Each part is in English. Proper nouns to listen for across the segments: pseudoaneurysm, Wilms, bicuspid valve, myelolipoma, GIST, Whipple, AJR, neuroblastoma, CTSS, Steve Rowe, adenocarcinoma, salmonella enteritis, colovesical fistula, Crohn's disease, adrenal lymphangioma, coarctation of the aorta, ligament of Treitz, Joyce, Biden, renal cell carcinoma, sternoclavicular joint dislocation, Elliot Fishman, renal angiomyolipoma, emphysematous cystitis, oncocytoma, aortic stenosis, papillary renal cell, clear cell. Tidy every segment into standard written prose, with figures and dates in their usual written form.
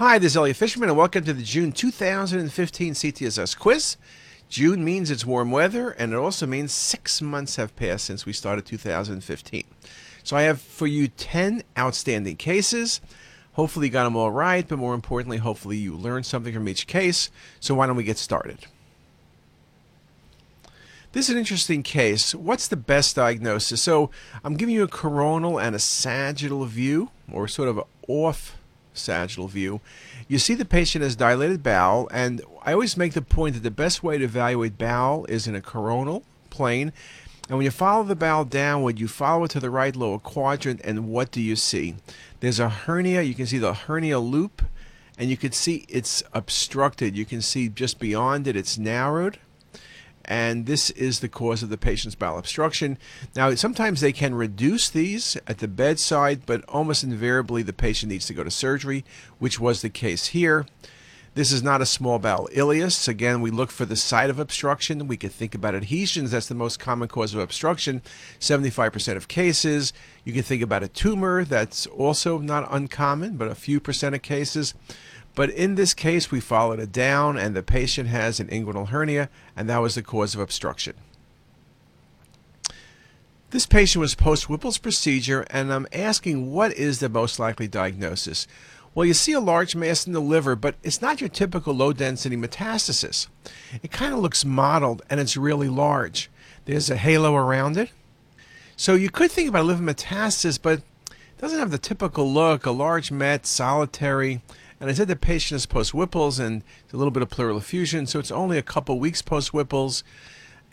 Hi, this is Elliot Fishman, and welcome to the June 2015 CTSS quiz. June means it's warm weather, and it also means 6 months have passed since we started 2015. So I have for you 10 outstanding cases. Hopefully you got them all right, but more importantly, hopefully you learned something from each case. So why don't we get started? This is an interesting case. What's the best diagnosis? So I'm giving you a coronal and a sagittal view, or sort of an off sagittal view. You see the patient has dilated bowel, and I always make the point that the best way to evaluate bowel is in a coronal plane. And when you follow the bowel downward, you follow it to the right lower quadrant, and what do you see? There's a hernia. You can see the hernia loop, and you can see it's obstructed. You can see just beyond it, it's narrowed. And this is the cause of the patient's bowel obstruction. Now, sometimes they can reduce these at the bedside, but almost invariably the patient needs to go to surgery, which was the case here. This is not a small bowel ileus. Again, we look for the site of obstruction. We could think about adhesions. That's the most common cause of obstruction, 75% of cases. You can think about a tumor. That's also not uncommon, but a few percent of cases. But in this case, we followed it down, and the patient has an inguinal hernia, and that was the cause of obstruction. This patient was post-Whipple's procedure, and I'm asking, what is the most likely diagnosis? Well, you see a large mass in the liver, but it's not your typical low-density metastasis. It kind of looks mottled, and it's really large. There's a halo around it. So you could think about liver metastasis, but it doesn't have the typical look, a large met, solitary. And I said the patient is post-Whipple's and a little bit of pleural effusion, so it's only a couple weeks post-Whipple's.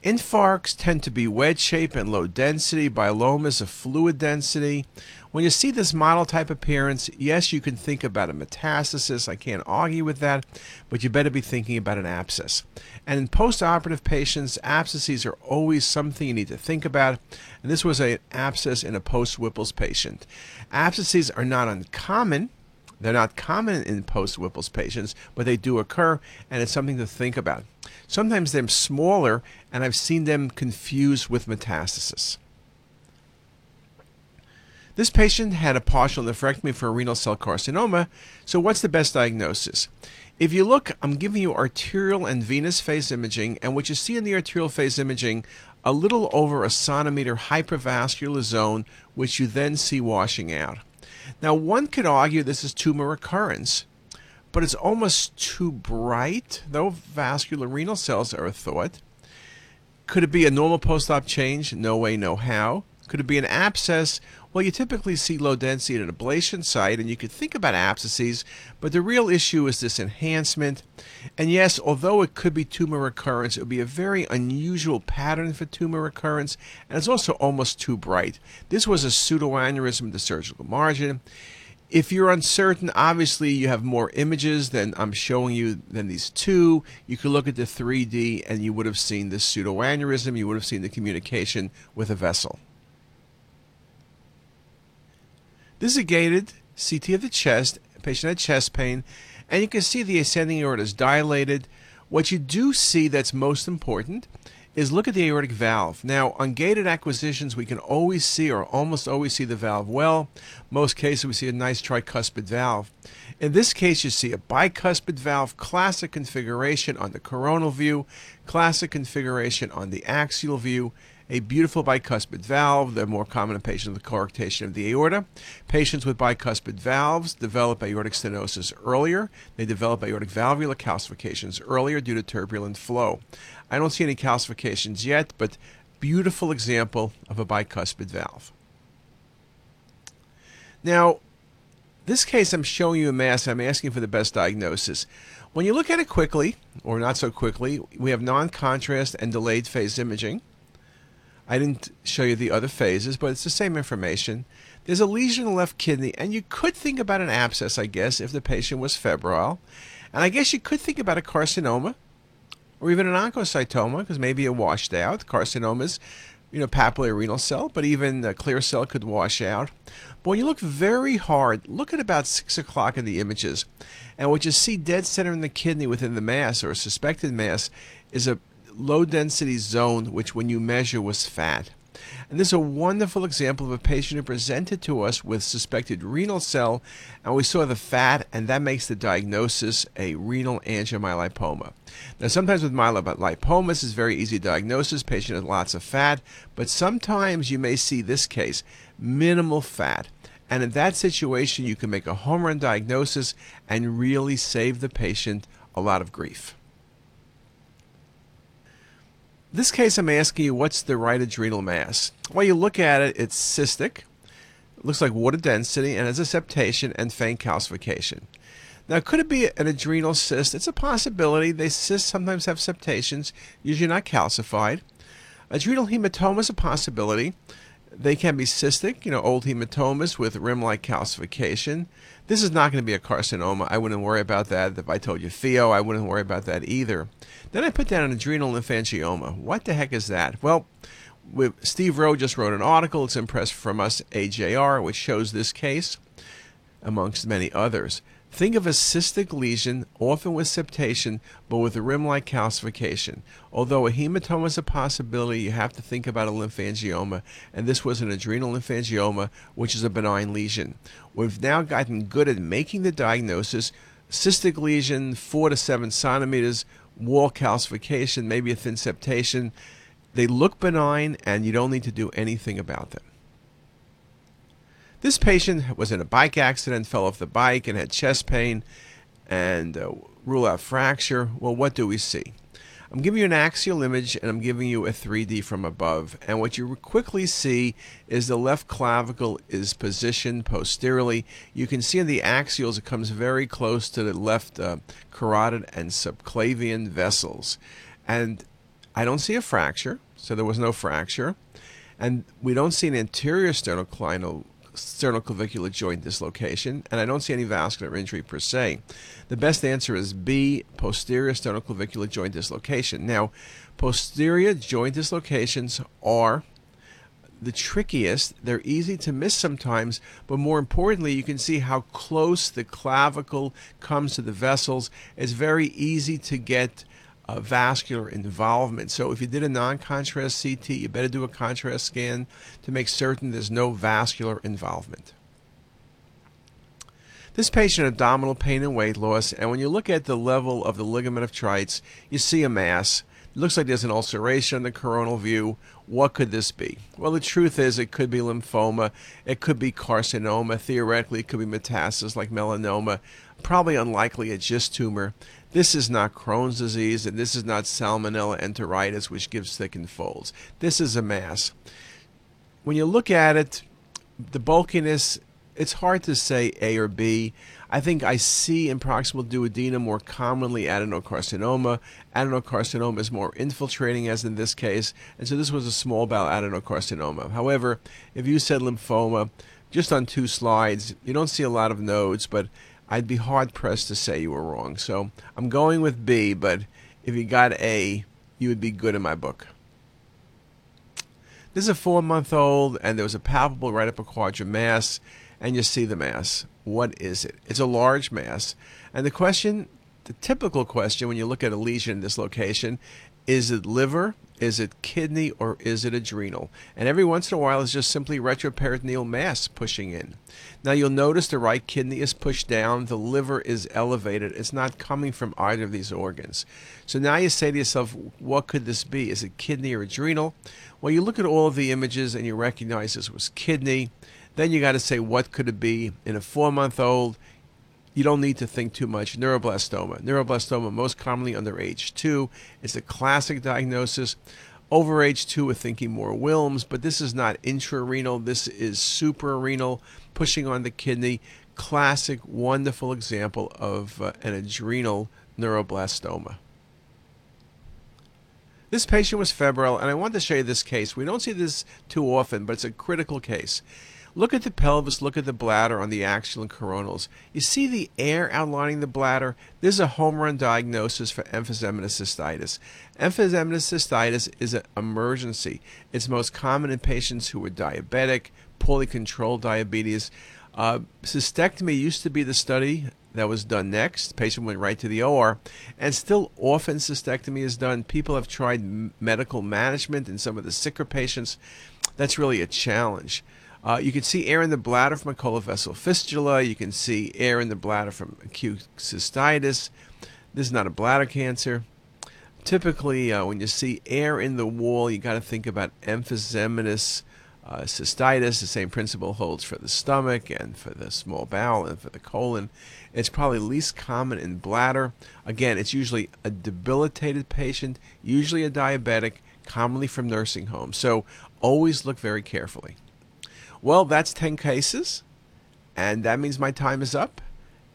Infarcts tend to be wedge-shaped and low density, bilomas of fluid density. When you see this model type appearance, yes, you can think about a metastasis. I can't argue with that, but you better be thinking about an abscess. And in post-operative patients, abscesses are always something you need to think about. And this was an abscess in a post-Whipple's patient. Abscesses are not uncommon. They're not common in post-Whipple's patients, but they do occur, and it's something to think about. Sometimes they're smaller, and I've seen them confused with metastasis. This patient had a partial nephrectomy for renal cell carcinoma, so what's the best diagnosis? If you look, I'm giving you arterial and venous phase imaging, and what you see in the arterial phase imaging, a little over a centimeter hypervascular zone, which you then see washing out. Now, one could argue this is tumor recurrence, but it's almost too bright, though vascular renal cells are a thought. Could it be a normal post-op change? No way, no how. Could it be an abscess? Well, you typically see low density at an ablation site, and you could think about abscesses, but the real issue is this enhancement. And yes, although it could be tumor recurrence, it would be a very unusual pattern for tumor recurrence, and it's also almost too bright. This was a pseudoaneurysm of the surgical margin. If you're uncertain, obviously you have more images than I'm showing you than these two. You could look at the 3D, and you would have seen the pseudoaneurysm. You would have seen the communication with a vessel. This is a gated CT of the chest. The patient had chest pain, and you can see the ascending aorta is dilated. What you do see that's most important is look at the aortic valve. Now, on gated acquisitions, we can always see or almost always see the valve well. Most cases, we see a nice tricuspid valve. In this case, you see a bicuspid valve, classic configuration on the coronal view, classic configuration on the axial view. A beautiful bicuspid valve. They're more common in patients with coarctation of the aorta. Patients with bicuspid valves develop aortic stenosis earlier. They develop aortic valvular calcifications earlier due to turbulent flow. I don't see any calcifications yet, but beautiful example of a bicuspid valve. Now, this case I'm showing you a mass. I'm asking for the best diagnosis. When you look at it quickly, or not so quickly, we have non-contrast and delayed phase imaging. I didn't show you the other phases, but it's the same information. There's a lesion in the left kidney, and you could think about an abscess, I guess, if the patient was febrile. And I guess you could think about a carcinoma or even an oncocytoma, because maybe it washed out. Carcinomas, you know, papillary renal cell, but even a clear cell could wash out. But when you look very hard, look at about 6 o'clock in the images, and what you see dead center in the kidney within the mass or suspected mass is a low density zone, which when you measure was fat. And this is a wonderful example of a patient who presented to us with suspected renal cell, and we saw the fat, and that makes the diagnosis a renal angiomyolipoma. Now, sometimes with myelolipomas, it's very easy diagnosis. Patient has lots of fat, but sometimes you may see this case, minimal fat. And in that situation, you can make a home run diagnosis and really save the patient a lot of grief. This case, I'm asking you, what's the right adrenal mass? Well, you look at it, it's cystic, it looks like water density, and has a septation and faint calcification. Now, could it be an adrenal cyst? It's a possibility. They cysts sometimes have septations, usually not calcified. Adrenal hematoma is a possibility. They can be cystic, you know, old hematomas with rim-like calcification. This is not going to be a carcinoma. I wouldn't worry about that. If I told you Theo, I wouldn't worry about that either. Then I put down an adrenal lymphangioma. What the heck is that? Well, Steve Rowe just wrote an article. It's in press from us, AJR, which shows this case, amongst many others. Think of a cystic lesion, often with septation, but with a rim-like calcification. Although a hematoma is a possibility, you have to think about a lymphangioma, and this was an adrenal lymphangioma, which is a benign lesion. We've now gotten good at making the diagnosis. Cystic lesion, 4 to 7 centimeters, wall calcification, maybe a thin septation. They look benign, and you don't need to do anything about them. This patient was in a bike accident, fell off the bike, and had chest pain and rule out fracture. Well, what do we see? I'm giving you an axial image, and I'm giving you a 3D from above. And what you quickly see is the left clavicle is positioned posteriorly. You can see in the axials, it comes very close to the left carotid and subclavian vessels. And I don't see a fracture, so there was no fracture. And we don't see an anterior sternoclavicular joint dislocation, and I don't see any vascular injury per se. The best answer is B, posterior sternoclavicular joint dislocation. Now, posterior joint dislocations are the trickiest. They're easy to miss sometimes, but more importantly, you can see how close the clavicle comes to the vessels. It's very easy to get vascular involvement. So if you did a non-contrast CT, you better do a contrast scan to make certain there's no vascular involvement. This patient had abdominal pain and weight loss, and when you look at the level of the ligament of Treitz, you see a mass. It looks like there's an ulceration in the coronal view. What could this be? Well, the truth is it could be lymphoma, it could be carcinoma, theoretically it could be metastasis like melanoma, probably unlikely a GIST tumor. This is not Crohn's disease, and this is not salmonella enteritis, which gives thickened folds. This is a mass. When you look at it, the bulkiness, it's hard to say A or B. I think I see in proximal duodenum more commonly adenocarcinoma. Adenocarcinoma is more infiltrating, as in this case, and so this was a small bowel adenocarcinoma. However, if you said lymphoma, just on 2 slides, you don't see a lot of nodes, but I'd be hard-pressed to say you were wrong. So I'm going with B, but if you got A, you would be good in my book. This is a 4-month-old, and there was a palpable right upper quadrant mass, and you see the mass. What is it? It's a large mass. And the question, the typical question when you look at a lesion in this location, is it liver, is it kidney, or is it adrenal? And every once in a while, it's just simply retroperitoneal mass pushing in. Now, you'll notice the right kidney is pushed down. The liver is elevated. It's not coming from either of these organs. So now you say to yourself, what could this be? Is it kidney or adrenal? Well, you look at all of the images, and you recognize this was kidney. Then you got to say, what could it be in a 4-month-old? You don't need to think too much. Neuroblastoma. Neuroblastoma most commonly under age 2. It's a classic diagnosis. Over age 2, we're thinking more Wilms, but this is not intrarenal. This is suprarenal, pushing on the kidney. Classic, wonderful example of an adrenal neuroblastoma. This patient was febrile, and I want to show you this case. We don't see this too often, but it's a critical case. Look at the pelvis, look at the bladder on the axial and coronals. You see the air outlining the bladder? This is a home run diagnosis for emphysematous cystitis. Emphysematous cystitis is an emergency. It's most common in patients who are diabetic, poorly controlled diabetes. Cystectomy used to be the study that was done next. The patient went right to the OR, and still often cystectomy is done. People have tried medical management in some of the sicker patients. That's really a challenge. You can see air in the bladder from a colovesical fistula. You can see air in the bladder from acute cystitis. This is not a bladder cancer. Typically, when you see air in the wall, you got to think about emphysematous cystitis. The same principle holds for the stomach and for the small bowel and for the colon. It's probably least common in bladder. Again, it's usually a debilitated patient, usually a diabetic, commonly from nursing homes. So always look very carefully. Well, that's 10 cases, and that means my time is up,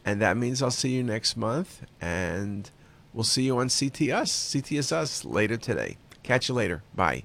and that means I'll see you next month, and we'll see you on CTS later today. Catch you later. Bye.